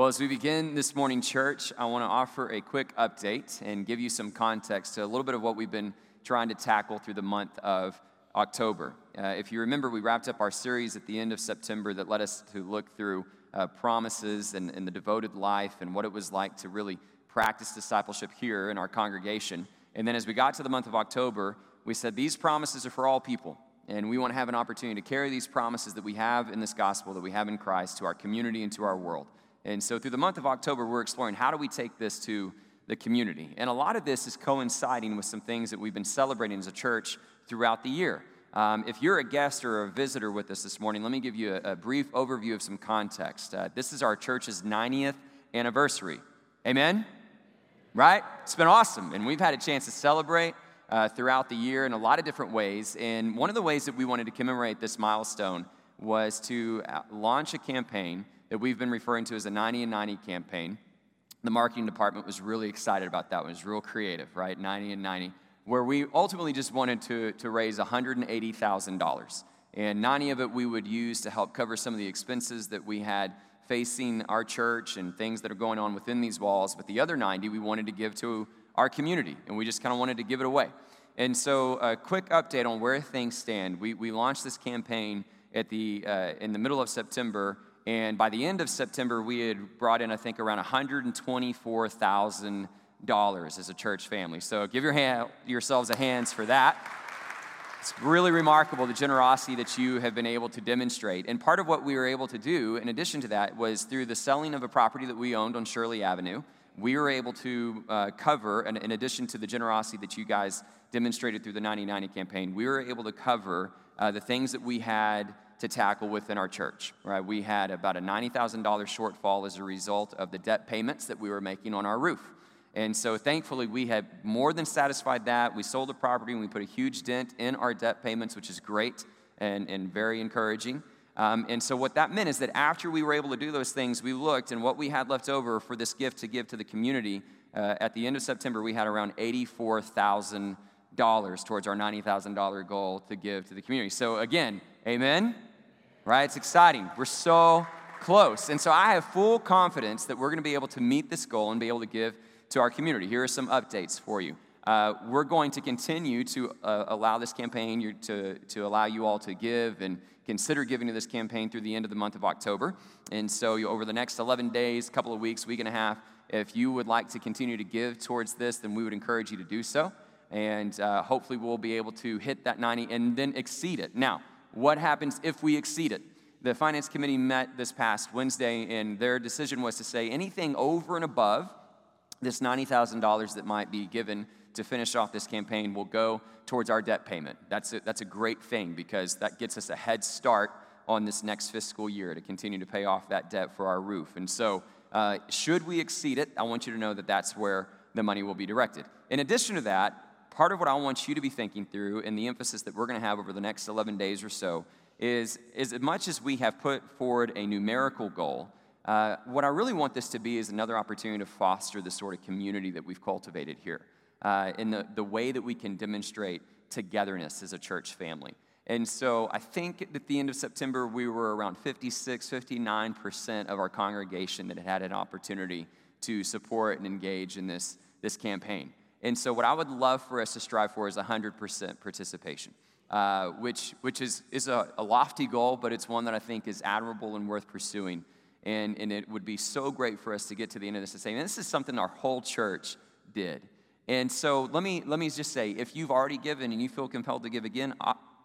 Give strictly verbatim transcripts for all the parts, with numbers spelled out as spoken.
Well, as we begin this morning, church, I want to offer a quick update and give you some context to a little bit of what we've been trying to tackle through the month of October. Uh, if you remember, we wrapped up our series at the end of September that led us to look through uh, promises and, and the devoted life and what it was like to really practice discipleship here in our congregation. And then as we got to the month of October, we said these promises are for all people, and we want to have an opportunity to carry these promises that we have in this gospel, that we have in Christ, to our community and to our world. And so through the month of October, we're exploring how do we take this to the community. And a lot of this is coinciding with some things that we've been celebrating as a church throughout the year. Um, if you're a guest or a visitor with us this morning, let me give you a, a brief overview of some context. Uh, this is our church's ninetieth anniversary. Amen? Right? It's been awesome, and we've had a chance to celebrate uh, throughout the year in a lot of different ways. And one of the ways that we wanted to commemorate this milestone was to launch a campaign that we've been referring to as the ninety and ninety campaign. The marketing department was really excited about that one. It was real creative, right? ninety and ninety, where we ultimately just wanted to, to raise one hundred eighty thousand dollars. And ninety of it we would use to help cover some of the expenses that we had facing our church and things that are going on within these walls. But the other ninety we wanted to give to our community, and we just kind of wanted to give it away. And so a quick update on where things stand. We we launched this campaign at the uh, in the middle of September, and by the end of September, we had brought in, I think, around one hundred twenty-four thousand dollars as a church family. So give your hand, yourselves a hands for that. It's really remarkable, the generosity that you have been able to demonstrate. And part of what we were able to do, in addition to that, was through the selling of a property that we owned on Shirley Avenue, we were able to uh, cover, and in addition to the generosity that you guys demonstrated through the ninety ninety campaign, we were able to cover uh, the things that we had to tackle within our church, right? We had about a ninety thousand dollars shortfall as a result of the debt payments that we were making on our roof. And so thankfully, we had more than satisfied that. We sold the property and we put a huge dent in our debt payments, which is great and, and very encouraging. Um, and so what that meant is that after we were able to do those things, we looked, and what we had left over for this gift to give to the community, uh, at the end of September, we had around eighty-four thousand dollars towards our ninety thousand dollars goal to give to the community. So again, amen? Right? It's exciting. We're so close. And so I have full confidence that we're going to be able to meet this goal and be able to give to our community. Here are some updates for you. Uh, we're going to continue to uh, allow this campaign to, to allow you all to give and consider giving to this campaign through the end of the month of October. And so you, over the next eleven days, couple of weeks, week and a half, if you would like to continue to give towards this, then we would encourage you to do so. And uh, hopefully we'll be able to hit that ninety and then exceed it. Now, what happens if we exceed it? The Finance Committee met this past Wednesday, and their decision was to say anything over and above this ninety thousand dollars that might be given to finish off this campaign will go towards our debt payment. That's a, that's a great thing, because that gets us a head start on this next fiscal year to continue to pay off that debt for our roof. And so uh, should we exceed it, I want you to know that that's where the money will be directed. In addition to that, part of what I want you to be thinking through, and the emphasis that we're going to have over the next eleven days or so, is, is as much as we have put forward a numerical goal, Uh, what I really want this to be is another opportunity to foster the sort of community that we've cultivated here uh, in the, the way that we can demonstrate togetherness as a church family. And so I think at the end of September, we were around fifty-six, fifty-nine percent of our congregation that had had an opportunity to support and engage in this, this campaign. And so what I would love for us to strive for is one hundred percent participation, uh, which, which is, is a, a lofty goal, but it's one that I think is admirable and worth pursuing. And, and it would be so great for us to get to the end of this and say, man, this is something our whole church did. And so let me let me just say, if you've already given and you feel compelled to give again,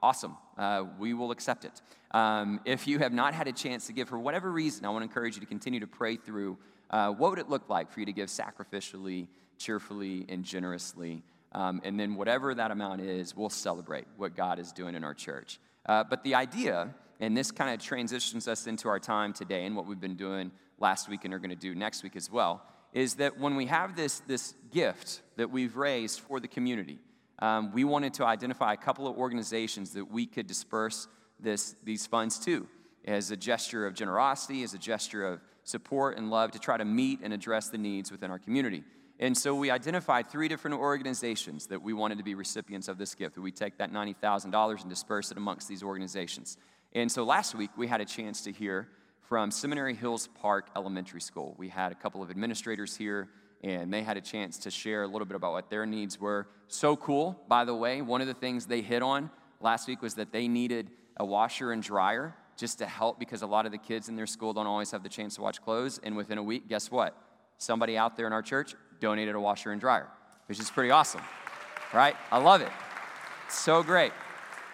awesome. Uh, we will accept it. Um, if you have not had a chance to give for whatever reason, I want to encourage you to continue to pray through uh, what would it look like for you to give sacrificially, cheerfully, and generously. Um, and then whatever that amount is, we'll celebrate what God is doing in our church. Uh, but the idea, and this kind of transitions us into our time today and what we've been doing last week and are going to do next week as well, is that when we have this, this gift that we've raised for the community, um, we wanted to identify a couple of organizations that we could disperse this, these funds to as a gesture of generosity, as a gesture of support and love to try to meet and address the needs within our community. And so we identified three different organizations that we wanted to be recipients of this gift, that we take that ninety thousand dollars and disperse it amongst these organizations. And so last week, we had a chance to hear from Seminary Hills Park Elementary School. We had a couple of administrators here, and they had a chance to share a little bit about what their needs were. So cool, by the way. One of the things they hit on last week was that they needed a washer and dryer just to help, because a lot of the kids in their school don't always have the chance to wash clothes. And within a week, guess what? Somebody out there in our church donated a washer and dryer, which is pretty awesome, right? I love it. So great.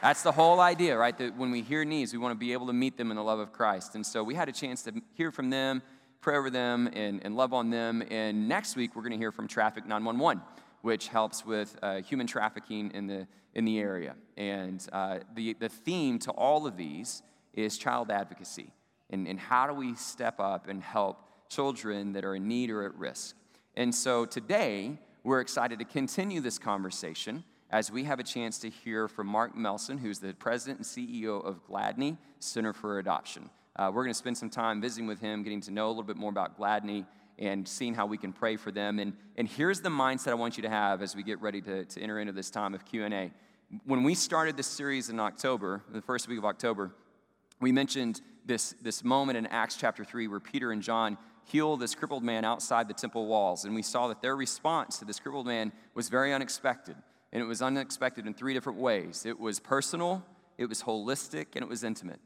That's the whole idea, right? That when we hear needs, we want to be able to meet them in the love of Christ. And so we had a chance to hear from them, pray over them, and, and love on them. And next week, we're going to hear from Traffic nine one one, which helps with uh, human trafficking in the in the area. And uh, the, the theme to all of these is child advocacy. And, and how do we step up and help children that are in need or at risk? And so today, we're excited to continue this conversation as we have a chance to hear from Mark Melson, who's the president and C E O of Gladney Center for Adoption. Uh, we're going to spend some time visiting with him, getting to know a little bit more about Gladney and seeing how we can pray for them. And, and here's the mindset I want you to have as we get ready to, to enter into this time of Q and A. When we started this series in October, the first week of October, we mentioned this, this moment in Acts chapter three where Peter and John heal this crippled man outside the temple walls. And we saw that their response to this crippled man was very unexpected. And it was unexpected in three different ways. It was personal, it was holistic, and it was intimate,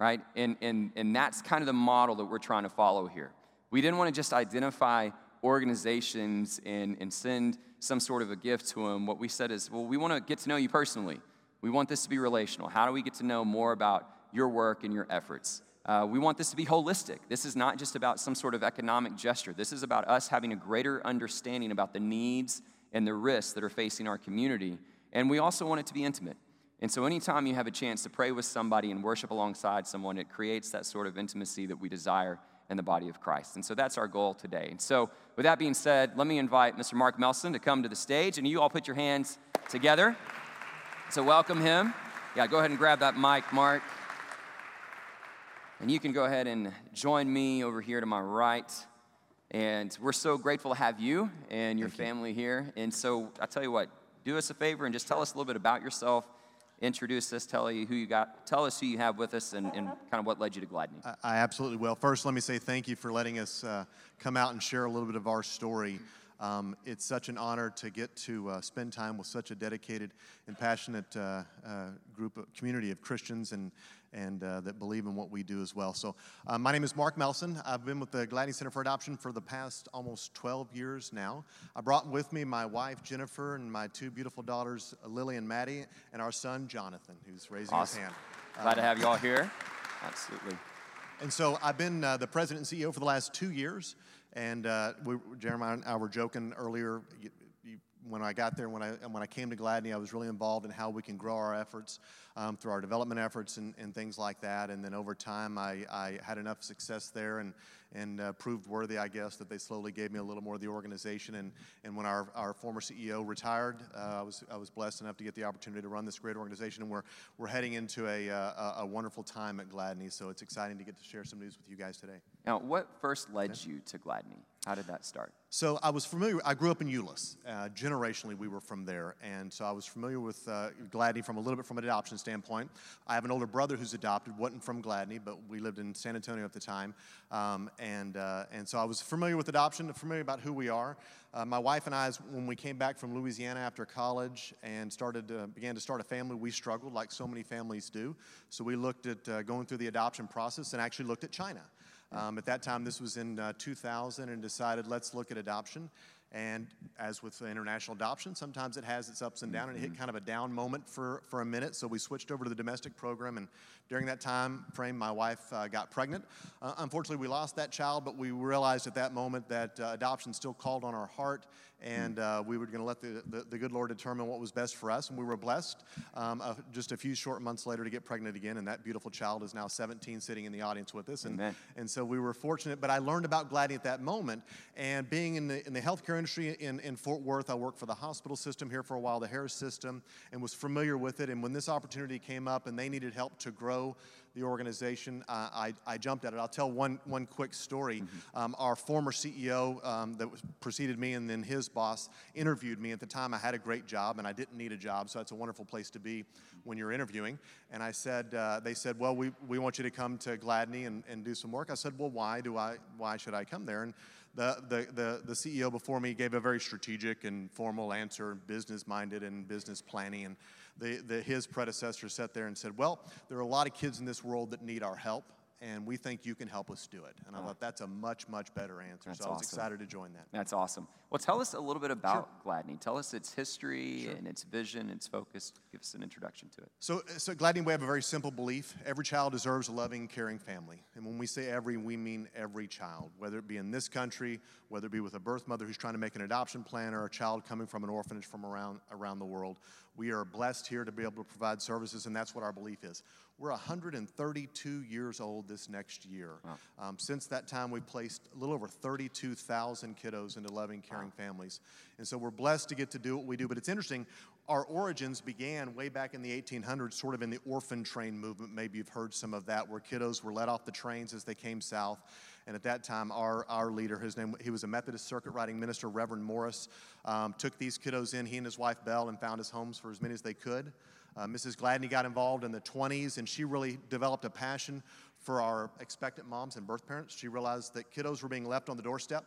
right? And, and, and that's kind of the model that we're trying to follow here. We didn't want to just identify organizations and, and send some sort of a gift to them. What we said is, well, we want to get to know you personally. We want this to be relational. How do we get to know more about your work and your efforts? Uh, we want this to be holistic. This is not just about some sort of economic gesture. This is about us having a greater understanding about the needs and the risks that are facing our community. And we also want it to be intimate. And so anytime you have a chance to pray with somebody and worship alongside someone, it creates that sort of intimacy that we desire in the body of Christ. And so that's our goal today. And so with that being said, let me invite Mister Mark Melson to come to the stage. And you all put your hands together to welcome him. Yeah, go ahead and grab that mic, Mark. And you can go ahead and join me over here to my right. And we're so grateful to have you and your Thank family you. Here. And so I tell you what, do us a favor and just tell us a little bit about yourself. Introduce us, tell you who you got, tell us who you have with us, and, and kind of what led you to Gladney. I, I absolutely will. First, let me say thank you for letting us uh, come out and share a little bit of our story. Um, it's such an honor to get to uh, spend time with such a dedicated and passionate uh, uh, group of community of Christians and and uh, that believe in what we do as well. So uh, my name is Mark Melson. I've been with the Gladney Center for Adoption for the past almost twelve years now. I brought with me my wife, Jennifer, and my two beautiful daughters, Lily and Maddie, and our son, Jonathan, who's raising awesome. His hand. Glad um, to have you all here. Absolutely. And so I've been uh, the president and C E O for the last two years. And uh, we, Jeremiah and I were joking earlier. You, you, when I got there, when I when I came to Gladney, I was really involved in how we can grow our efforts um, through our development efforts and, and things like that. And then over time, I, I had enough success there and and uh, proved worthy, I guess, that they slowly gave me a little more of the organization. And and when our, our former C E O retired, uh, I was I was blessed enough to get the opportunity to run this great organization. And we're we're heading into a uh, a wonderful time at Gladney. So it's exciting to get to share some news with you guys today. Now, what first led you to Gladney? How did that start? So I was familiar. I grew up in Euless. Uh, generationally, we were from there. And so I was familiar with uh, Gladney from a little bit from an adoption standpoint. I have an older brother who's adopted. Wasn't from Gladney, but we lived in San Antonio at the time. Um, and uh, and so I was familiar with adoption, familiar about who we are. Uh, my wife and I, when we came back from Louisiana after college and started uh, began to start a family, we struggled like so many families do. So we looked at uh, going through the adoption process and actually looked at China. Um, at that time, this was in uh, two thousand, and decided let's look at adoption. And as with international adoption, sometimes it has its ups and downs, and it hit kind of a down moment for, for a minute. So we switched over to the domestic program, and during that time frame, my wife uh, got pregnant. Uh, unfortunately, we lost that child, but we realized at that moment that uh, adoption still called on our heart, and uh, we were going to let the, the, the good Lord determine what was best for us. And we were blessed um, uh, just a few short months later to get pregnant again, and that beautiful child is now seventeen, sitting in the audience with us. And Amen. And so we were fortunate. But I learned about Gladney at that moment, and being in the in the healthcare industry in, in Fort Worth, I worked for the hospital system here for a while, the Harris system, and was familiar with it. And when this opportunity came up and they needed help to grow the organization, uh, I, I jumped at it. I'll tell one, one quick story. Mm-hmm. um, our former C E O um, that was, preceded me, and then his boss interviewed me. At the time, I had a great job, and I didn't need a job, so that's a wonderful place to be when you're interviewing. And I said, uh, they said, well, we, we want you to come to Gladney and, and do some work. I said, well, why do I, why should I come there? And the, the, the, the C E O before me gave a very strategic and formal answer, business-minded and business planning, and the, the, his predecessor sat there and said, well, there are a lot of kids in this world that need our help, and we think you can help us do it. And I oh. thought that's a much, much better answer. That's so I was awesome. excited to join that. That's awesome. Well, tell us a little bit about sure. Gladney. Tell us its history sure. and its vision, its focus. Give us an introduction to it. So, so Gladney, we have a very simple belief. Every child deserves a loving, caring family. And when we say every, we mean every child, whether it be in this country, whether it be with a birth mother who's trying to make an adoption plan, or a child coming from an orphanage from around, around the world. We are blessed here to be able to provide services, and that's what our belief is. We're one hundred thirty-two years old this next year. Wow. Um, since that time, we placed a little over thirty-two thousand kiddos into loving, caring wow. families. And so we're blessed to get to do what we do. But it's interesting, our origins began way back in the eighteen hundreds, sort of in the orphan train movement. Maybe you've heard some of that, where kiddos were let off the trains as they came south. And at that time, our, our leader, his name, he was a Methodist circuit riding minister, Reverend Morris, um, took these kiddos in, he and his wife, Belle, and found his homes for as many as they could. Uh, Missus Gladney got involved in the twenties, and she really developed a passion for our expectant moms and birth parents. She realized that kiddos were being left on the doorstep,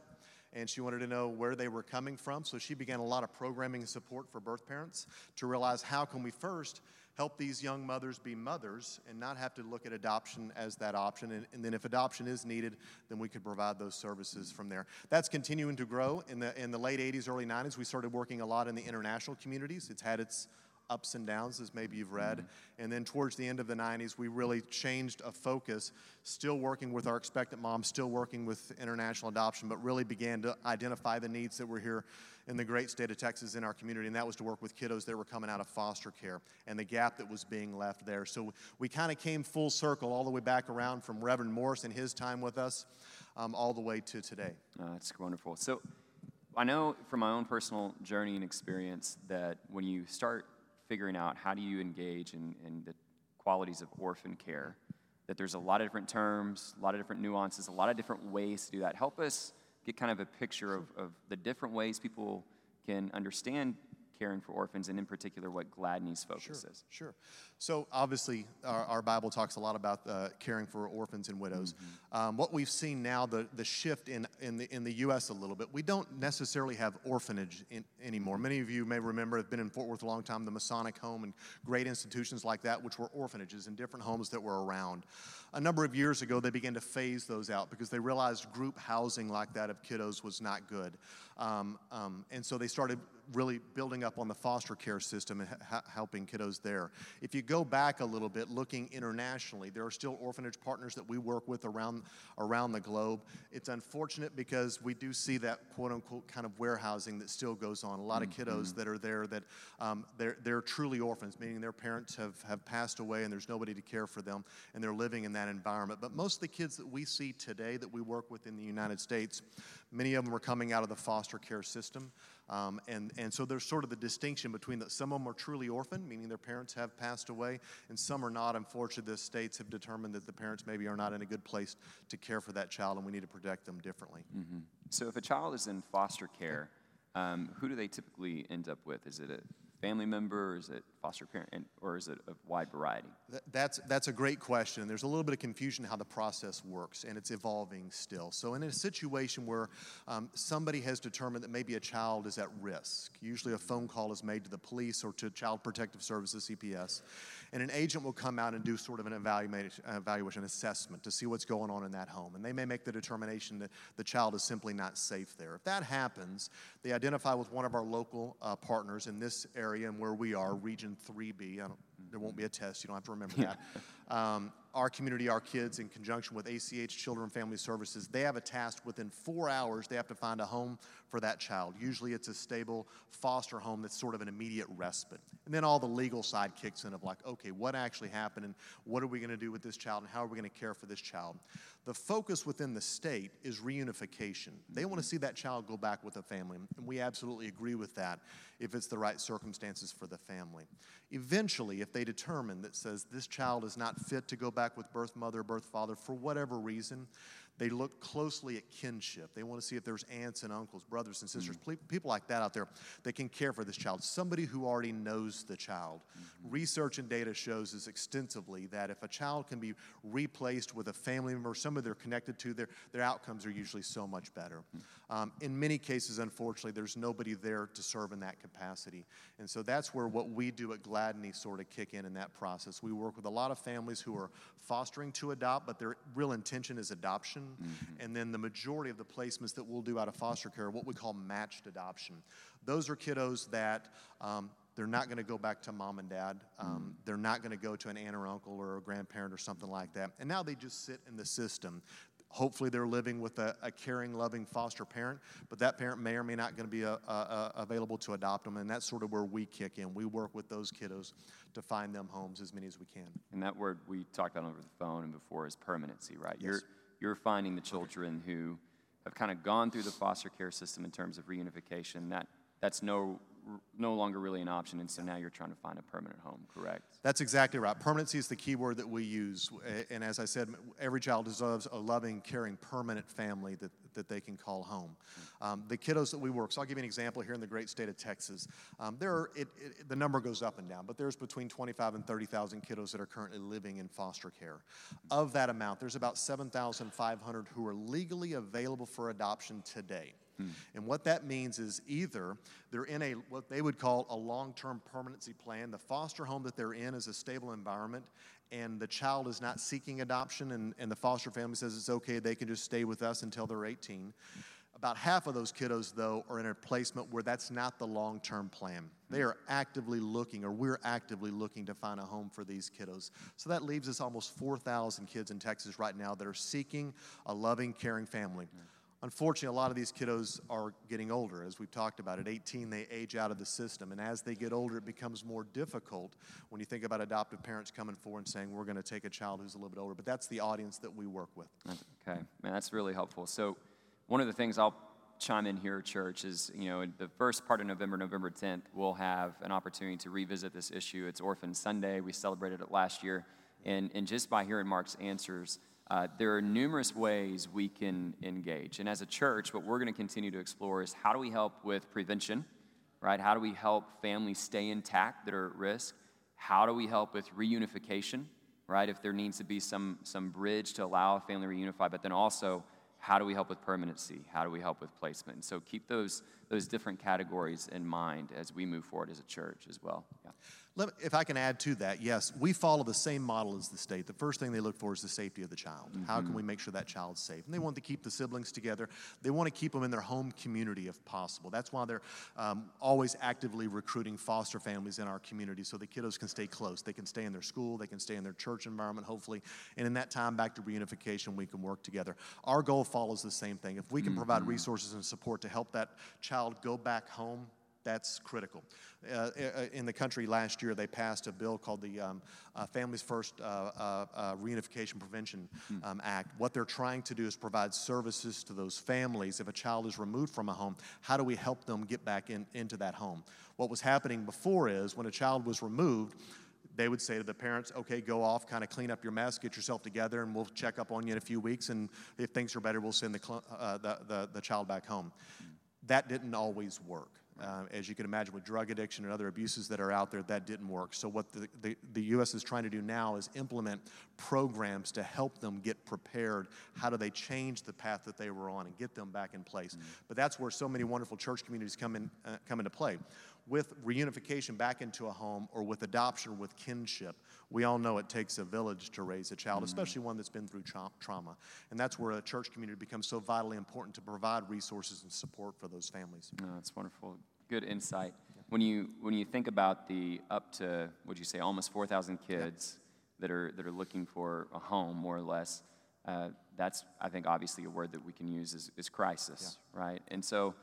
and she wanted to know where they were coming from. So she began a lot of programming and support for birth parents to realize, how can we first help these young mothers be mothers and not have to look at adoption as that option. And, and then if adoption is needed, then we could provide those services from there. That's continuing to grow. In the in the late eighties, early nineties, we started working a lot in the international communities. It's had its ups and downs, as maybe you've read. Mm-hmm. And then towards the end of the nineties, we really changed a focus, still working with our expectant moms, still working with international adoption, but really began to identify the needs that were here in the great state of Texas in our community, and that was to work with kiddos that were coming out of foster care and the gap that was being left there. So we kind of came full circle all the way back around from Reverend Morris and his time with us um, all the way to today. Oh, that's wonderful. So I know from my own personal journey and experience that when you start figuring out how do you engage in, in the qualities of orphan care, that there's a lot of different terms, a lot of different nuances, a lot of different ways to do that. Help us get kind of a picture of, of the different ways people can understand caring for orphans, and in particular, what Gladney's focus sure, is. Sure. So obviously, our, our Bible talks a lot about uh, caring for orphans and widows. Mm-hmm. Um, what we've seen now, the the shift in in the in the U S a little bit. We don't necessarily have orphanage in, anymore. Many of you may remember, have been in Fort Worth a long time, the Masonic Home and great institutions like that, which were orphanages and different homes that were around. A number of years ago, they began to phase those out because they realized group housing like that of kiddos was not good, um, um, and so they started really building up on the foster care system and ha- helping kiddos there. If you go back a little bit, looking internationally, there are still orphanage partners that we work with around around the globe. It's unfortunate because we do see that quote-unquote kind of warehousing that still goes on. A lot mm-hmm. of kiddos that are there that um, they're, they're truly orphans, meaning their parents have, have passed away and there's nobody to care for them, and they're living in that environment. But most of the kids that we see today that we work with in the United States, many of them are coming out of the foster care system. Um, and, and so there's sort of the distinction between that some of them are truly orphaned, meaning their parents have passed away, and some are not. Unfortunately, the states have determined that the parents maybe are not in a good place to care for that child, and we need to protect them differently. Mm-hmm. So if a child is in foster care, um, who do they typically end up with? Is it a family member, or is it foster parent, or is it a wide variety? That's that's a great question. There's a little bit of confusion how the process works, and it's evolving still. So in a situation where um, somebody has determined that maybe a child is at risk, usually a phone call is made to the police or to Child Protective Services, C P S, and an agent will come out and do sort of an evaluation, evaluation assessment to see what's going on in that home, and they may make the determination that the child is simply not safe there. If that happens, they identify with one of our local uh, partners in this area and where we are, Region three B. I don't, there won't be a test. You don't have to remember that. Um, our community, our kids, in conjunction with A C H Children and Family Services, they have a task within four hours, they have to find a home for that child. Usually it's a stable foster home that's sort of an immediate respite. And then all the legal side kicks in of like, okay, what actually happened, and what are we going to do with this child, and how are we going to care for this child? The focus within the state is reunification. They want to see that child go back with a family, and we absolutely agree with that if it's the right circumstances for the family. Eventually, if they determine that says this child is not fit to go back with birth mother, birth father, for whatever reason, they look closely at kinship. They want to see if there's aunts and uncles, brothers and sisters, mm-hmm. people like that out there that can care for this child, somebody who already knows the child. Mm-hmm. Research and data shows us extensively that if a child can be replaced with a family member, somebody they're connected to, their, their outcomes are usually so much better. Mm-hmm. Um, in many cases, unfortunately, there's nobody there to serve in that capacity. And so that's where what we do at Gladney sort of kick in in that process. We work with a lot of families who are fostering to adopt, but their real intention is adoption. Mm-hmm. And then the majority of the placements that we'll do out of foster care are what we call matched adoption. Those are kiddos that um, they're not going to go back to mom and dad. Um, mm-hmm. They're not going to go to an aunt or uncle or a grandparent or something like that. And now they just sit in the system. Hopefully they're living with a, a caring, loving foster parent, but that parent may or may not going to be a, a, a available to adopt them, and that's sort of where we kick in. We work with those kiddos to find them homes, as many as we can. And that word we talked about over the phone and before is permanency, right? Yes. You're, You're finding the children who have kind of gone through the foster care system in terms of reunification. That that's no no longer really an option, and so now you're trying to find a permanent home, correct? That's exactly right. Permanency is the key word that we use, and as I said, every child deserves a loving, caring, permanent family that, that they can call home. Um, the kiddos that we work, so I'll give you an example here in the great state of Texas. Um, there are, it, it, the number goes up and down, but there's between twenty-five and thirty thousand kiddos that are currently living in foster care. Of that amount, there's about seven thousand five hundred who are legally available for adoption today. Hmm. And what that means is either they're in a what they would call a long-term permanency plan. The foster home that they're in is a stable environment, and the child is not seeking adoption, and, and the foster family says it's okay, they can just stay with us until they're eighteen. About half of those kiddos, though, are in a placement where that's not the long-term plan. They are actively looking, or we're actively looking to find a home for these kiddos. So that leaves us almost four thousand kids in Texas right now that are seeking a loving, caring family. Hmm. Unfortunately, a lot of these kiddos are getting older. As we've talked about, at eighteen, they age out of the system. And as they get older, it becomes more difficult when you think about adoptive parents coming forward and saying, we're going to take a child who's a little bit older. But that's the audience that we work with. Okay. Man, that's really helpful. So one of the things I'll chime in here, Church, is, you know, in the first part of November, November tenth, we'll have an opportunity to revisit this issue. It's Orphan Sunday. We celebrated it last year. And, and just by hearing Mark's answers, Uh, there are numerous ways we can engage. And as a church, what we're going to continue to explore is how do we help with prevention, right? How do we help families stay intact that are at risk? How do we help with reunification, right? If there needs to be some, some bridge to allow a family to reunify, but then also how do we help with permanency? How do we help with placement? And so keep those those different categories in mind as we move forward as a church as well. Yeah. Let me, if I can add to that, yes, we follow the same model as the state. The first thing they look for is the safety of the child. Mm-hmm. How can we make sure that child's safe? And they want to keep the siblings together. They want to keep them in their home community if possible. That's why they're um, always actively recruiting foster families in our community so the kiddos can stay close. They can stay in their school. They can stay in their church environment, hopefully. And in that time, back to reunification, we can work together. Our goal follows the same thing. If we can mm-hmm. provide resources and support to help that child go back home, that's critical. Uh, in the country last year, they passed a bill called the um, uh, Families First uh, uh, uh, Reunification Prevention um, Act. What they're trying to do is provide services to those families. If a child is removed from a home, how do we help them get back in, into that home? What was happening before is when a child was removed, they would say to the parents, okay, go off, kind of clean up your mess, get yourself together, and we'll check up on you in a few weeks, and if things are better, we'll send the, cl- uh, the, the, the child back home. That didn't always work. Uh, as you can imagine, with drug addiction and other abuses that are out there, that didn't work. So what the, the, the U S is trying to do now is implement programs to help them get prepared. How do they change the path that they were on and get them back in place? Mm-hmm. But that's where so many wonderful church communities come in, uh, come into play. With reunification back into a home or with adoption, with kinship, we all know it takes a village to raise a child, mm-hmm. especially one that's been through tra- trauma. And that's where a church community becomes so vitally important to provide resources and support for those families. No, that's wonderful. Good insight. Yeah. When you when you think about the up to, would you say, almost four thousand kids yeah. that are that are looking for a home, more or less, uh, that's, I think, obviously a word that we can use is, is crisis, yeah. right? And so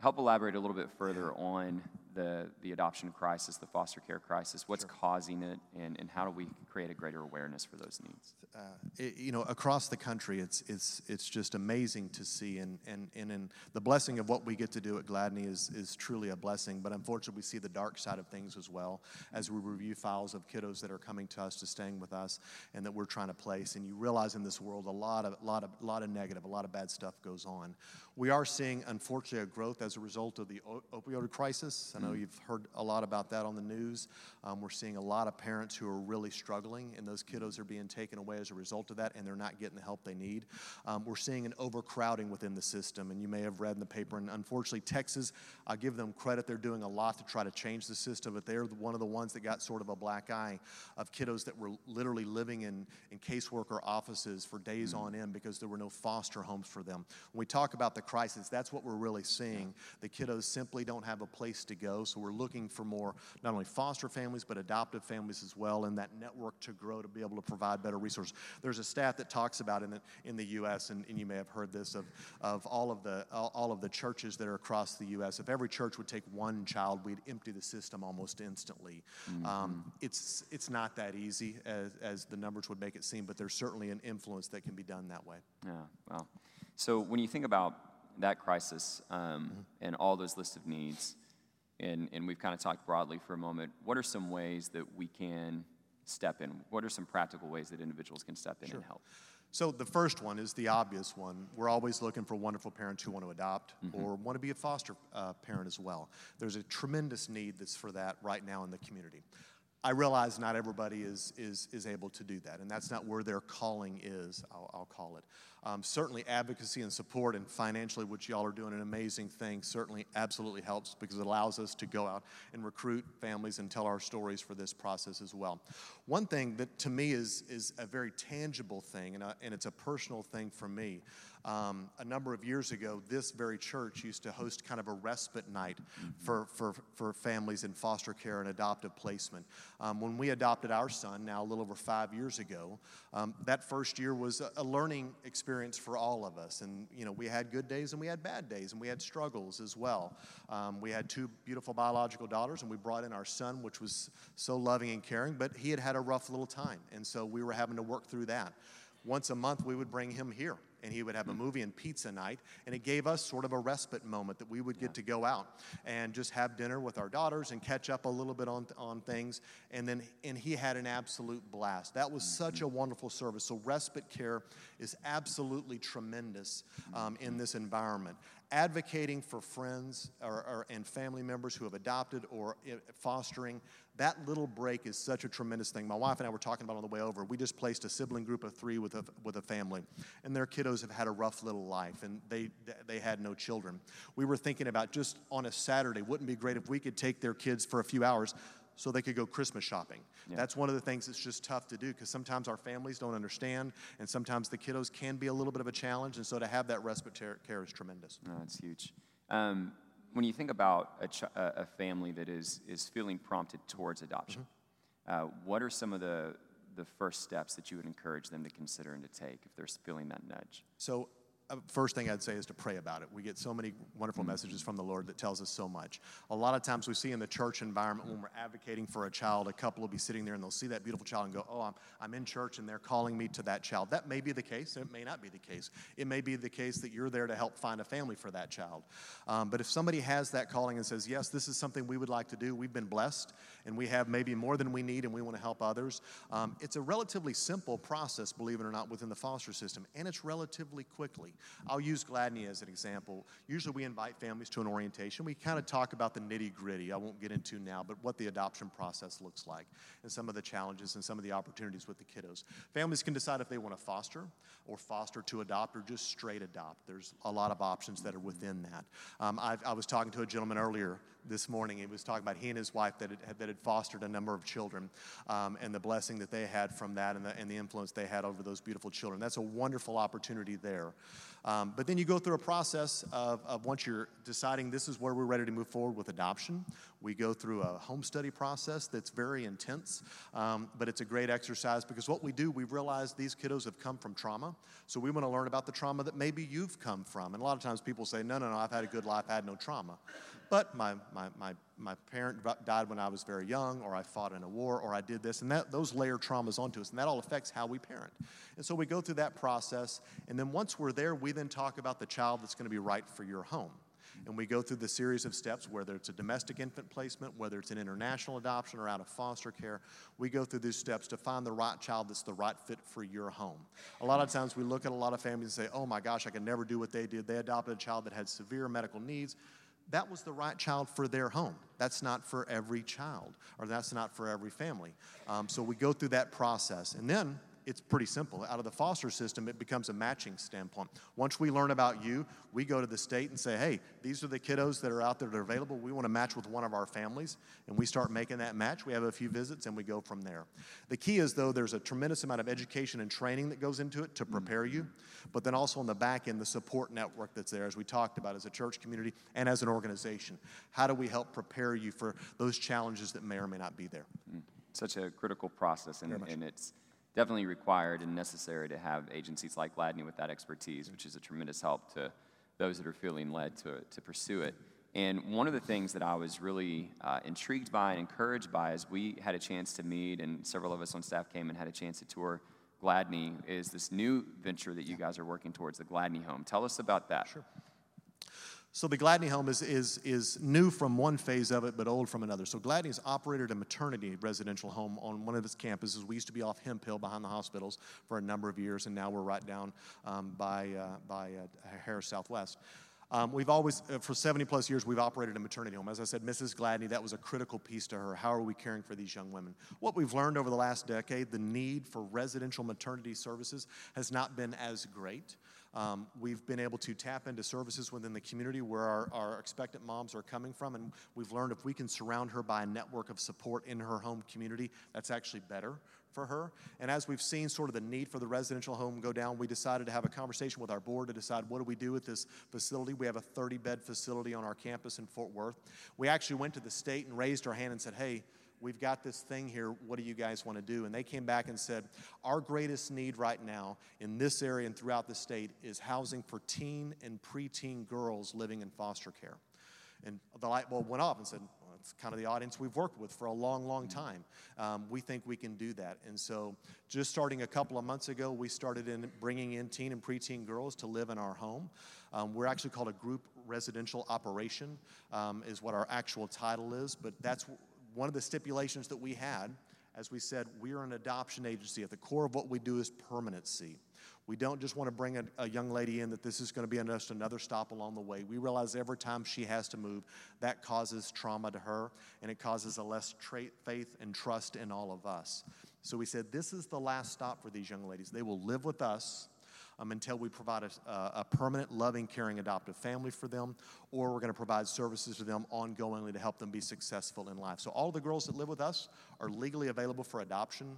help elaborate a little bit further yeah. on the, the adoption crisis, the foster care crisis, what's sure. causing it, and, and how do we create a greater awareness for those needs? Uh, it, you know, across the country, it's it's it's just amazing to see, and, and, and, and the blessing of what we get to do at Gladney is, is truly a blessing, but unfortunately we see the dark side of things as well as we review files of kiddos that are coming to us, to staying with us, and that we're trying to place, and you realize in this world a lot of, lot of, lot of negative, a lot of bad stuff goes on. We are seeing, unfortunately, a growth as a result of the opioid crisis. I know you've heard a lot about that on the news. Um, we're seeing a lot of parents who are really struggling, and those kiddos are being taken away as a result of that, and they're not getting the help they need. Um, we're seeing an overcrowding within the system, and you may have read in the paper, and unfortunately, Texas, I give them credit, they're doing a lot to try to change the system, but they're one of the ones that got sort of a black eye of kiddos that were literally living in, in caseworker offices for days mm-hmm. on end because there were no foster homes for them. When we talk about the crisis, that's what we're really seeing. The kiddos simply don't have a place to go, so we're looking for more, not only foster families, but adoptive families as well, and that network to grow to be able to provide better resources. There's a stat that talks about in the, in the U S, and, and you may have heard this, of, of all of the all of the churches that are across the U S, if every church would take one child, we'd empty the system almost instantly. Mm-hmm. Um, it's, it's not that easy as, as the numbers would make it seem, but there's certainly an influence that can be done that way. Yeah, wow. So when you think about that crisis um, mm-hmm. and all those lists of needs, and, and we've kind of talked broadly for a moment, what are some ways that we can step in? What are some practical ways that individuals can step in sure. and help? So the first one is the obvious one. We're always looking for wonderful parents who want to adopt mm-hmm. or want to be a foster uh, parent as well. There's a tremendous need that's for that right now in the community. I realize not everybody is is is able to do that, and that's not where their calling is, I'll, I'll call it. Um, certainly advocacy and support and financially, which y'all are doing an amazing thing, certainly absolutely helps because it allows us to go out and recruit families and tell our stories for this process as well. One thing that to me is is a very tangible thing, and, a, and it's a personal thing for me. Um, a number of years ago, this very church used to host kind of a respite night mm-hmm. for, for, for families in foster care and adoptive placement. Um, when we adopted our son, now a little over five years ago, um, that first year was a, a learning experience for all of us. And, you know, we had good days and we had bad days and we had struggles as well. Um, we had two beautiful biological daughters, and we brought in our son, which was so loving and caring, but he had had a rough little time. And so we were having to work through that. Once a month, we would bring him here, and he would have a movie and pizza night, and it gave us sort of a respite moment that we would get yeah. to go out and just have dinner with our daughters and catch up a little bit on, on things, and then and he had an absolute blast. That was mm-hmm. such a wonderful service. So respite care is absolutely tremendous um, in this environment. Advocating for friends or, or and family members who have adopted or fostering, that little break is such a tremendous thing. My wife and I were talking about on the way over, we just placed a sibling group of three with a, with a family, and their kiddos have had a rough little life, and they they had no children. We were thinking about just on a Saturday, wouldn't it be great if we could take their kids for a few hours so they could go Christmas shopping. Yeah. That's one of the things that's just tough to do, because sometimes our families don't understand, and sometimes the kiddos can be a little bit of a challenge, and so to have that respite care is tremendous. No, that's huge. Um, when you think about a, ch- a family that is is feeling prompted towards adoption, mm-hmm. uh, what are some of the, the first steps that you would encourage them to consider and to take if they're feeling that nudge? So first thing I'd say is to pray about it. We get so many wonderful messages from the Lord that tells us so much. A lot of times we see in the church environment when we're advocating for a child, a couple will be sitting there and they'll see that beautiful child and go, oh, I'm, I'm in church and they're calling me to that child. That may be the case. It may not be the case. It may be the case that you're there to help find a family for that child. Um, but if somebody has that calling and says, yes, this is something we would like to do. We've been blessed and we have maybe more than we need and we want to help others. Um, it's a relatively simple process, believe it or not, within the foster system. And it's relatively quickly. I'll use Gladney as an example. Usually we invite families to an orientation. We kind of talk about the nitty-gritty. I won't get into now, but what the adoption process looks like and some of the challenges and some of the opportunities with the kiddos. Families can decide if they want to foster or foster to adopt or just straight adopt. There's a lot of options that are within that. Um, I, I was talking to a gentleman earlier this morning. He was talking about he and his wife that had, that had fostered a number of children um, and the blessing that they had from that and the, and the influence they had over those beautiful children. That's a wonderful opportunity there. Um, but then you go through a process of, of once you're deciding this is where we're ready to move forward with adoption, we go through a home study process that's very intense, um, but it's a great exercise because what we do, we realize these kiddos have come from trauma, so we want to learn about the trauma that maybe you've come from. And a lot of times people say, no, no, no, I've had a good life, I had no trauma. But my, my, my my parent died when I was very young, or I fought in a war, or I did this, and that those layer traumas onto us, and that all affects how we parent. And so we go through that process, and then once we're there, we then talk about the child that's going to be right for your home. And we go through the series of steps, whether it's a domestic infant placement, whether it's an international adoption or out of foster care. We go through these steps to find the right child that's the right fit for your home. A lot of times we look at a lot of families and say, oh my gosh, I could never do what they did. They adopted a child that had severe medical needs. That was the right child for their home. That's not for every child, or that's not for every family. Um, so we go through that process. And then it's pretty simple. Out of the foster system, it becomes a matching standpoint. Once we learn about you, we go to the state and say, hey, these are the kiddos that are out there that are available. We want to match with one of our families. And we start making that match. We have a few visits, and we go from there. The key is, though, there's a tremendous amount of education and training that goes into it to prepare you. But then also on the back end, the support network that's there, as we talked about, as a church community and as an organization. How do we help prepare you for those challenges that may or may not be there? Such a critical process, and, and it's definitely required and necessary to have agencies like Gladney with that expertise, which is a tremendous help to those that are feeling led to, to pursue it. And one of the things that I was really uh, intrigued by and encouraged by as we had a chance to meet, and several of us on staff came and had a chance to tour Gladney, is this new venture that you guys are working towards, the Gladney Home. Tell us about that. Sure. So the Gladney Home is, is, is new from one phase of it, but old from another. So Gladney has operated a maternity residential home on one of its campuses. We used to be off Hemp Hill behind the hospitals for a number of years, and now we're right down um, by, uh, by uh, Harris Southwest. Um, we've always, uh, for seventy plus years, we've operated a maternity home. As I said, Missus Gladney, that was a critical piece to her. How are we caring for these young women? What we've learned over the last decade, the need for residential maternity services has not been as great. Um, we've been able to tap into services within the community where our, our expectant moms are coming from, and we've learned if we can surround her by a network of support in her home community, that's actually better for her. And as we've seen sort of the need for the residential home go down, we decided to have a conversation with our board to decide what do we do with this facility. We have a thirty-bed facility on our campus in Fort Worth. We actually went to the state and raised our hand and said, hey, we've got this thing here. What do you guys want to do? And they came back and said, our greatest need right now in this area and throughout the state is housing for teen and preteen girls living in foster care. And the light bulb went off and said, it's kind of the audience we've worked with for a long, long time. Um, we think we can do that. And so just starting a couple of months ago, we started in bringing in teen and preteen girls to live in our home. Um, we're actually called a group residential operation um, is what our actual title is. But that's one of the stipulations that we had. As we said, we're an adoption agency. At the core of what we do is permanency. We don't just want to bring a, a young lady in that this is going to be just another stop along the way. We realize every time she has to move, that causes trauma to her, and it causes a less tra- faith and trust in all of us. So we said, this is the last stop for these young ladies. They will live with us um, until we provide a, a permanent, loving, caring, adoptive family for them, or we're going to provide services to them ongoingly to help them be successful in life. So all the girls that live with us are legally available for adoption.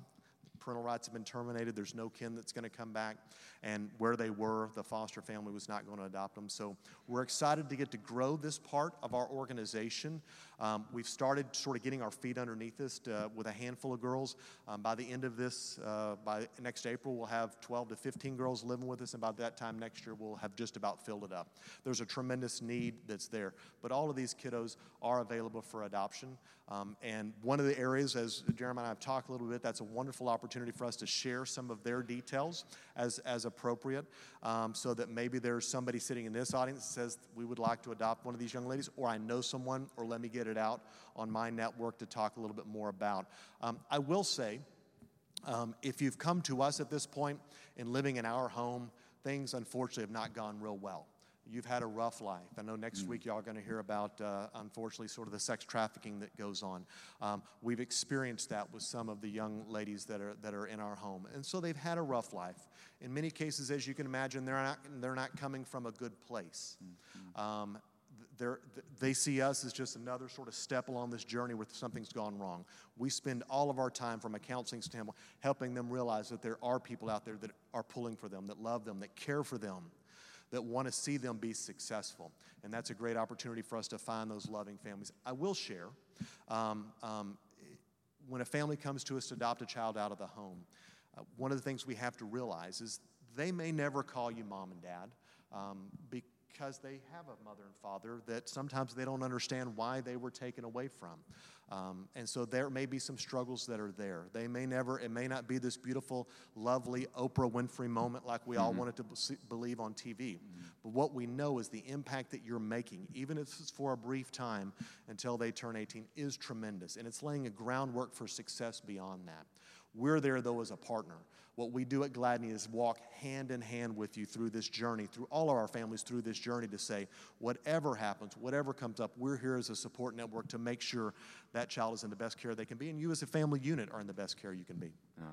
Parental rights have been terminated. There's no kin that's going to come back. And where they were, the foster family was not going to adopt them. So we're excited to get to grow this part of our organization. Um, we've started sort of getting our feet underneath this to, uh, with a handful of girls. Um, by the end of this, uh, by next April, we'll have twelve to fifteen girls living with us. And by that time next year, we'll have just about filled it up. There's a tremendous need that's there. But all of these kiddos are available for adoption. Um, and one of the areas, as Jeremiah and I have talked a little bit, that's a wonderful opportunity for us to share some of their details as, as appropriate, um, so that maybe there's somebody sitting in this audience that says, we would like to adopt one of these young ladies, or I know someone, or let me get it out on my network to talk a little bit more about. Um, I will say, um, if you've come to us at this point and living in our home, things unfortunately have not gone real well. You've had a rough life. I know next mm. week y'all are going to hear about, uh, unfortunately, sort of the sex trafficking that goes on. Um, we've experienced that with some of the young ladies that are that are in our home, and so they've had a rough life. In many cases, as you can imagine, they're not they're not coming from a good place. Mm-hmm. Um, They're, they see us as just another sort of step along this journey where something's gone wrong. We spend all of our time from a counseling standpoint helping them realize that there are people out there that are pulling for them, that love them, that care for them, that want to see them be successful. And that's a great opportunity for us to find those loving families. I will share, um, um, when a family comes to us to adopt a child out of the home, uh, one of the things we have to realize is they may never call you mom and dad, um, because because they have a mother and father that sometimes they don't understand why they were taken away from. Um, and so there may be some struggles that are there. They may never, it may not be this beautiful, lovely Oprah Winfrey moment like we mm-hmm. all wanted to be- believe on T V. Mm-hmm. But what we know is the impact that you're making, even if it's for a brief time until they turn eighteen, is tremendous. And it's laying a groundwork for success beyond that. We're there, though, as a partner. What we do at Gladney is walk hand in hand with you through this journey, through all of our families through this journey, to say whatever happens, whatever comes up, we're here as a support network to make sure that child is in the best care they can be, and you as a family unit are in the best care you can be. Yeah.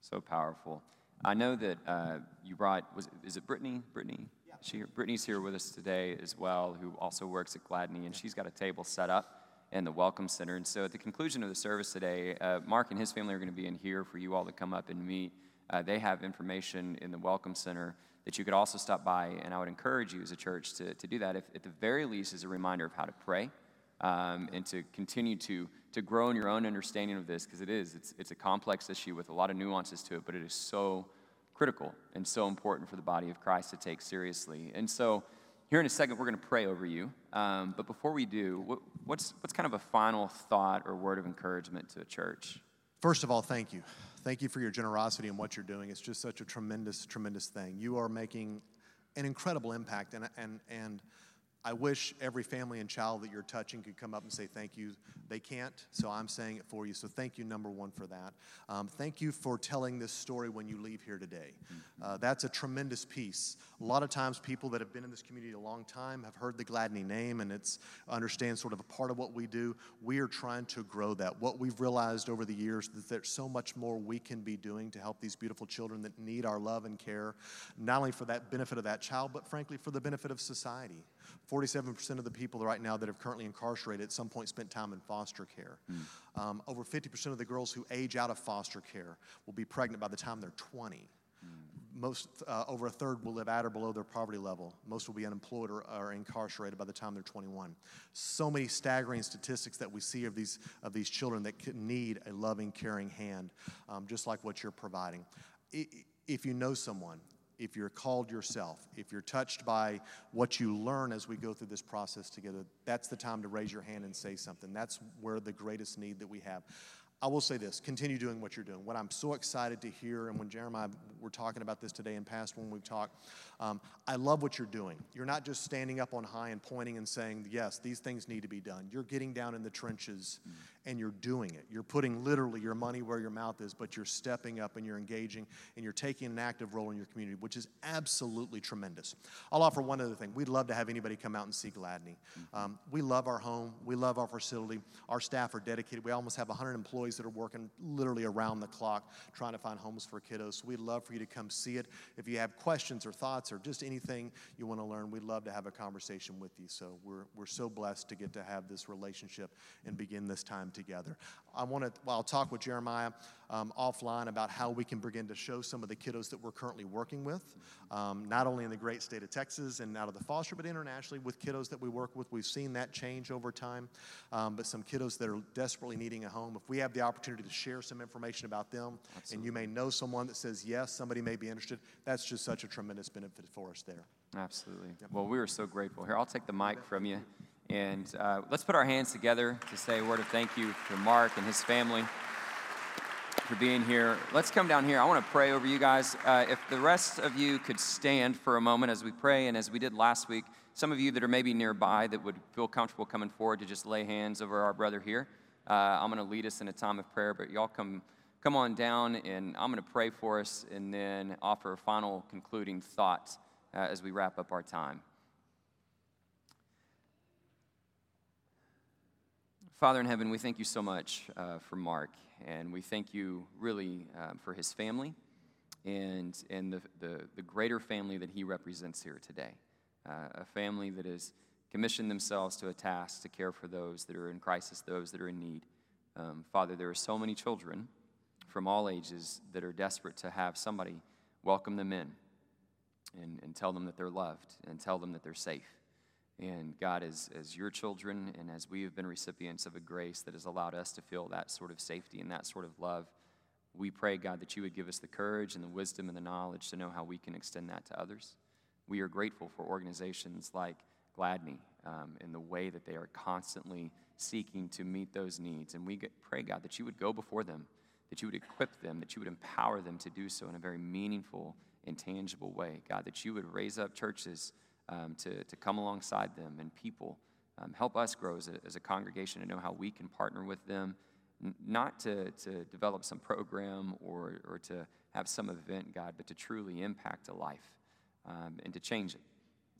So powerful. I know that uh, you brought, was, is it Brittany? Brittany? Yeah. She, Brittany's here with us today as well, who also works at Gladney, and yeah. she's got a table set up and the Welcome Center. And so at the conclusion of the service today, uh, Mark and his family are going to be in here for you all to come up and meet. Uh, they have information in the Welcome Center that you could also stop by, and I would encourage you as a church to, to do that, if, at the very least, as a reminder of how to pray um, and to continue to to grow in your own understanding of this, because it is. It's, it's a complex issue with a lot of nuances to it, but it is so critical and so important for the body of Christ to take seriously. And so here in a second, we're going to pray over you. Um, but before we do, what, what's what's kind of a final thought or word of encouragement to a church? First of all, thank you. Thank you for your generosity and what you're doing. It's just such a tremendous, tremendous thing. You are making an incredible impact, and and and I wish every family and child that you're touching could come up and say thank you. They can't, so I'm saying it for you. So thank you, number one, for that. Um, thank you for telling this story when you leave here today. Uh, that's a tremendous piece. A lot of times people that have been in this community a long time have heard the Gladney name, and it's understand sort of a part of what we do. We are trying to grow that. What we've realized over the years is that there's so much more we can be doing to help these beautiful children that need our love and care, not only for that benefit of that child, but frankly for the benefit of society. forty-seven percent of the people right now that are currently incarcerated at some point spent time in foster care. Mm. Um, over fifty percent of the girls who age out of foster care will be pregnant by the time they're twenty. Mm. Most, uh, over a third will live at or below their poverty level. Most will be unemployed or are incarcerated by the time they're twenty-one. So many staggering statistics that we see of these of these children that need a loving, caring hand, um, just like what you're providing. If you know someone, if you're called yourself, if you're touched by what you learn as we go through this process together, that's the time to raise your hand and say something. That's where the greatest need that we have. I will say this, continue doing what you're doing. What I'm so excited to hear, and when Jeremiah, we're talking about this today and past when we've talked, um, I love what you're doing. You're not just standing up on high and pointing and saying, yes, these things need to be done. You're getting down in the trenches mm. and you're doing it. You're putting literally your money where your mouth is, but you're stepping up and you're engaging and you're taking an active role in your community, which is absolutely tremendous. I'll offer one other thing. We'd love to have anybody come out and see Gladney. Mm-hmm. Um, we love our home. We love our facility. Our staff are dedicated. We almost have one hundred employees that are working literally around the clock trying to find homes for kiddos. So we'd love for you to come see it. If you have questions or thoughts or just anything you want to learn, we'd love to have a conversation with you. So we're we're so blessed to get to have this relationship and begin this time together. I want to, well, I'll talk with Jeremiah um, offline about how we can begin to show some of the kiddos that we're currently working with, um, not only in the great state of Texas and out of the foster, but internationally with kiddos that we work with. We've seen that change over time, um, but some kiddos that are desperately needing a home. If we have the opportunity to share some information about them, absolutely. And you may know someone that says yes, somebody may be interested. That's just such a tremendous benefit for us there. Absolutely. Yep. Well, we are so grateful. Here, I'll take the mic from you. And uh, let's put our hands together to say a word of thank you to Mark and his family for being here. Let's come down here. I want to pray over you guys. Uh, if the rest of you could stand for a moment as we pray, and as we did last week, some of you that are maybe nearby that would feel comfortable coming forward to just lay hands over our brother here. Uh, I'm going to lead us in a time of prayer, but y'all come come on down, and I'm going to pray for us and then offer a final concluding thought uh, as we wrap up our time. Father in heaven, we thank you so much uh, for Mark, and we thank you really uh, for his family and, and the, the, the greater family that he represents here today, uh, a family that is commission themselves to a task to care for those that are in crisis, those that are in need. Um, Father, there are so many children from all ages that are desperate to have somebody welcome them in and, and tell them that they're loved and tell them that they're safe. And God, as, as your children and as we have been recipients of a grace that has allowed us to feel that sort of safety and that sort of love, we pray, God, that you would give us the courage and the wisdom and the knowledge to know how we can extend that to others. We are grateful for organizations like Gladney um, in the way that they are constantly seeking to meet those needs. And we pray, God, that you would go before them, that you would equip them, that you would empower them to do so in a very meaningful and tangible way. God, that you would raise up churches um, to, to come alongside them and people. Um, help us grow as a, as a congregation to know how we can partner with them, n- not to, to develop some program or, or to have some event, God, but to truly impact a life um, and to change it.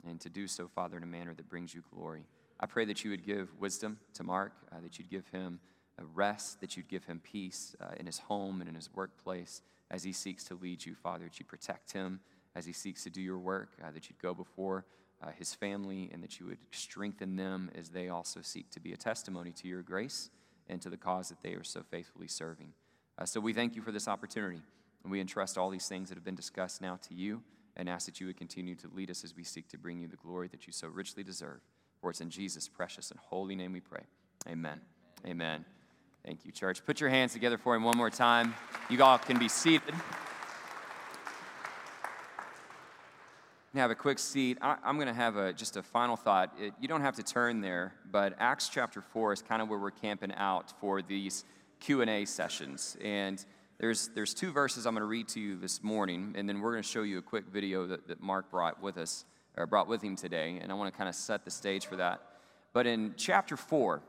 And to do so, Father, in a manner that brings you glory. I pray that you would give wisdom to Mark, uh, that you'd give him a rest, that you'd give him peace uh, in his home and in his workplace as he seeks to lead you, Father, that you protect him as he seeks to do your work, uh, that you'd go before uh, his family and that you would strengthen them as they also seek to be a testimony to your grace and to the cause that they are so faithfully serving. Uh, so we thank you for this opportunity, and we entrust all these things that have been discussed now to you, and ask that you would continue to lead us as we seek to bring you the glory that you so richly deserve. For it's in Jesus' precious and holy name we pray. Amen. Amen. Amen. Thank you, church. Put your hands together for him one more time. You all can be seated. And have a quick seat. I, I'm going to have a, just a final thought. It, you don't have to turn there, but Acts chapter four is kind of where we're camping out for these Q and A sessions. And There's there's two verses I'm going to read to you this morning, and then we're going to show you a quick video that, that Mark brought with us, or brought with him today, and I want to kind of set the stage for that. But in chapter four,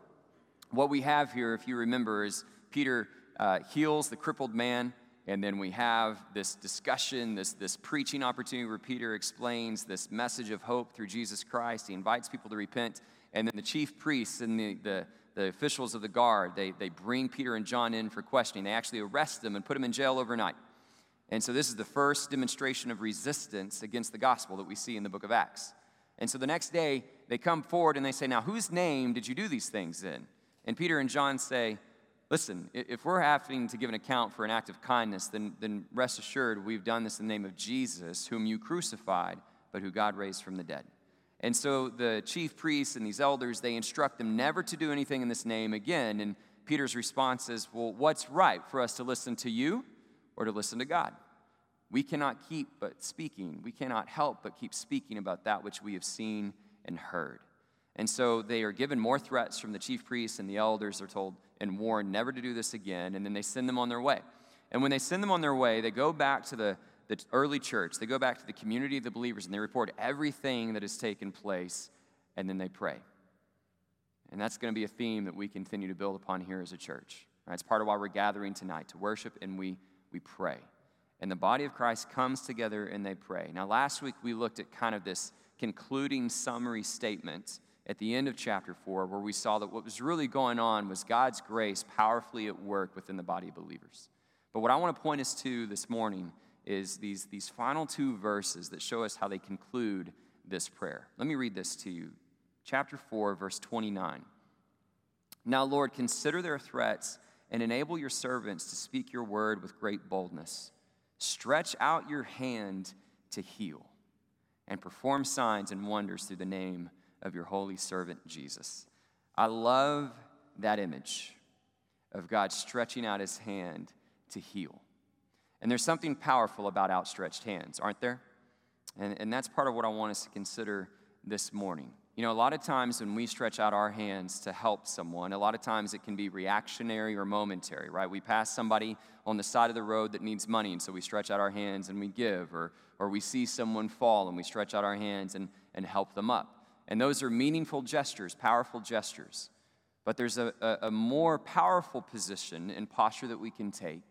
what we have here, if you remember, is Peter uh, heals the crippled man, and then we have this discussion, this, this preaching opportunity where Peter explains this message of hope through Jesus Christ. He invites people to repent, and then the chief priests and the the The officials of the guard, they, they bring Peter and John in for questioning. They actually arrest them and put them in jail overnight. And so this is the first demonstration of resistance against the gospel that we see in the book of Acts. And so the next day, they come forward and they say, now, whose name did you do these things in? And Peter and John say, listen, if we're having to give an account for an act of kindness, then, then rest assured we've done this in the name of Jesus, whom you crucified, but who God raised from the dead. And so the chief priests and these elders, they instruct them never to do anything in this name again. And Peter's response is, well, what's right for us to listen to you or to listen to God? We cannot keep but speaking. We cannot help but keep speaking about that which we have seen and heard. And so they are given more threats from the chief priests, and the elders are told and warned never to do this again. And then they send them on their way. And when they send them on their way, they go back to the the early church, they go back to the community of the believers, and they report everything that has taken place, and then they pray. And that's going to be a theme that we continue to build upon here as a church. Right? It's part of why we're gathering tonight, to worship, and we we pray. And the body of Christ comes together, and they pray. Now, last week, we looked at kind of this concluding summary statement at the end of chapter four, where we saw that what was really going on was God's grace powerfully at work within the body of believers. But what I want to point us to this morning is these, these final two verses that show us how they conclude this prayer. Let me read this to you. Chapter four, verse twenty-nine. Now, Lord, consider their threats and enable your servants to speak your word with great boldness. Stretch out your hand to heal and perform signs and wonders through the name of your holy servant, Jesus. I love that image of God stretching out his hand to heal. And there's something powerful about outstretched hands, aren't there? And, and that's part of what I want us to consider this morning. You know, a lot of times when we stretch out our hands to help someone, a lot of times it can be reactionary or momentary, right? We pass somebody on the side of the road that needs money, and so we stretch out our hands and we give, or, or we see someone fall and we stretch out our hands and, and help them up. And those are meaningful gestures, powerful gestures. But there's a, a, a more powerful position and posture that we can take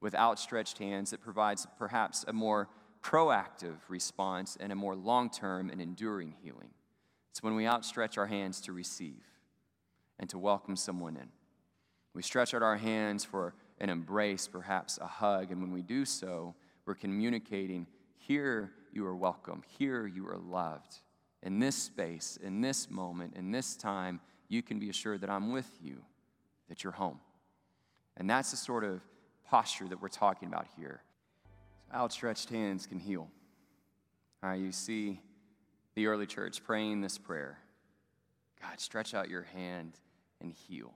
with outstretched hands that provides perhaps a more proactive response and a more long-term and enduring healing. It's when we outstretch our hands to receive and to welcome someone in. We stretch out our hands for an embrace, perhaps a hug, and when we do so, we're communicating, here you are welcome, here you are loved. In this space, in this moment, in this time, you can be assured that I'm with you, that you're home. And that's the sort of posture that we're talking about here. Outstretched hands can heal. All right, you see the early church praying this prayer. God, stretch out your hand and heal.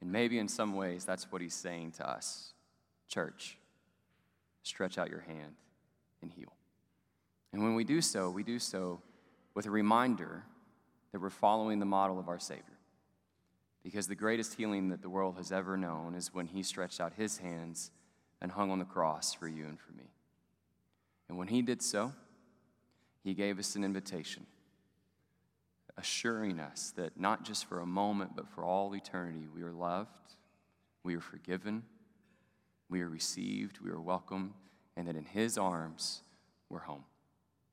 And maybe in some ways that's what he's saying to us. Church, stretch out your hand and heal. And when we do so, we do so with a reminder that we're following the model of our Savior. Because the greatest healing that the world has ever known is when he stretched out his hands and hung on the cross for you and for me. And when he did so, he gave us an invitation, assuring us that not just for a moment, but for all eternity, we are loved, we are forgiven, we are received, we are welcome, and that in his arms, we're home.